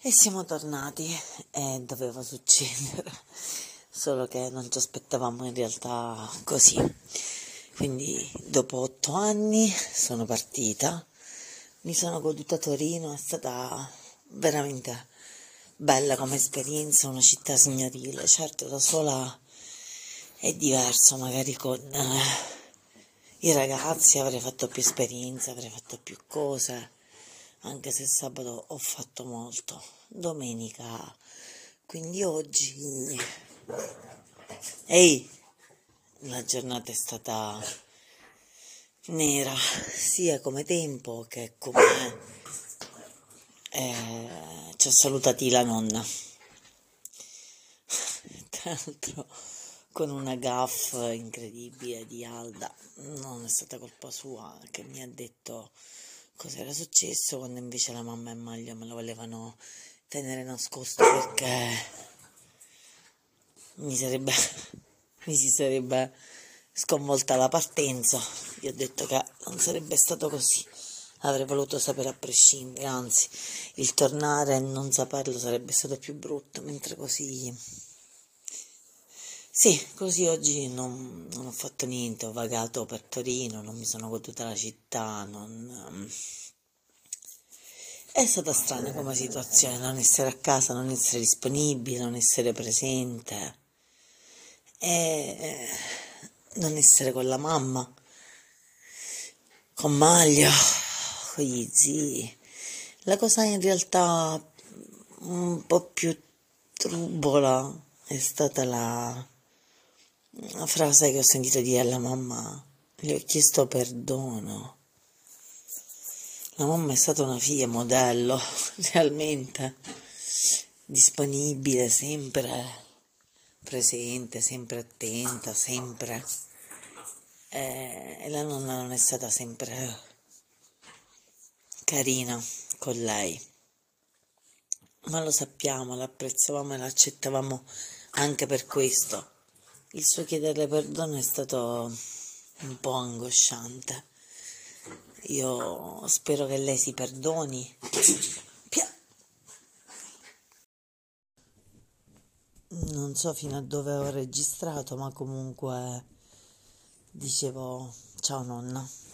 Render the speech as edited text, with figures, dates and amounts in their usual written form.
E siamo tornati e doveva succedere, solo che non ci aspettavamo in realtà così. Quindi dopo 8 anni sono partita, mi sono goduta a Torino, è stata veramente bella come esperienza, una città signorile. Certo, da sola è diverso, magari con i ragazzi avrei fatto più esperienza, avrei fatto più cose. Anche se sabato ho fatto molto, domenica, quindi oggi, la giornata è stata nera, sia come tempo che come ci ha salutati la nonna, tra l'altro con una gaffe incredibile di Alda. Non è stata colpa sua, che mi ha detto cosa era successo, quando invece la mamma e Maglia me lo volevano tenere nascosto perché mi si sarebbe sconvolta la partenza. Io ho detto che non sarebbe stato così, avrei voluto sapere a prescindere, anzi il tornare e non saperlo sarebbe stato più brutto, mentre così oggi non ho fatto niente, ho vagato per Torino, non mi sono goduta la città, è stata strana come situazione, non essere a casa, non essere disponibile, non essere presente, e non essere con la mamma, con Maglio, con gli zii. La cosa in realtà un po' più trubola è stata la frase che ho sentito dire alla mamma: le ho chiesto perdono. La mamma è stata una figlia modello, realmente disponibile, sempre presente, sempre attenta, sempre, e la nonna non è stata sempre carina con lei, ma lo sappiamo, l'apprezzavamo e l'accettavamo anche per questo. Il suo chiederle perdono è stato un po' angosciante. Io spero che lei si perdoni. Non so fino a dove ho registrato, ma comunque dicevo ciao nonna.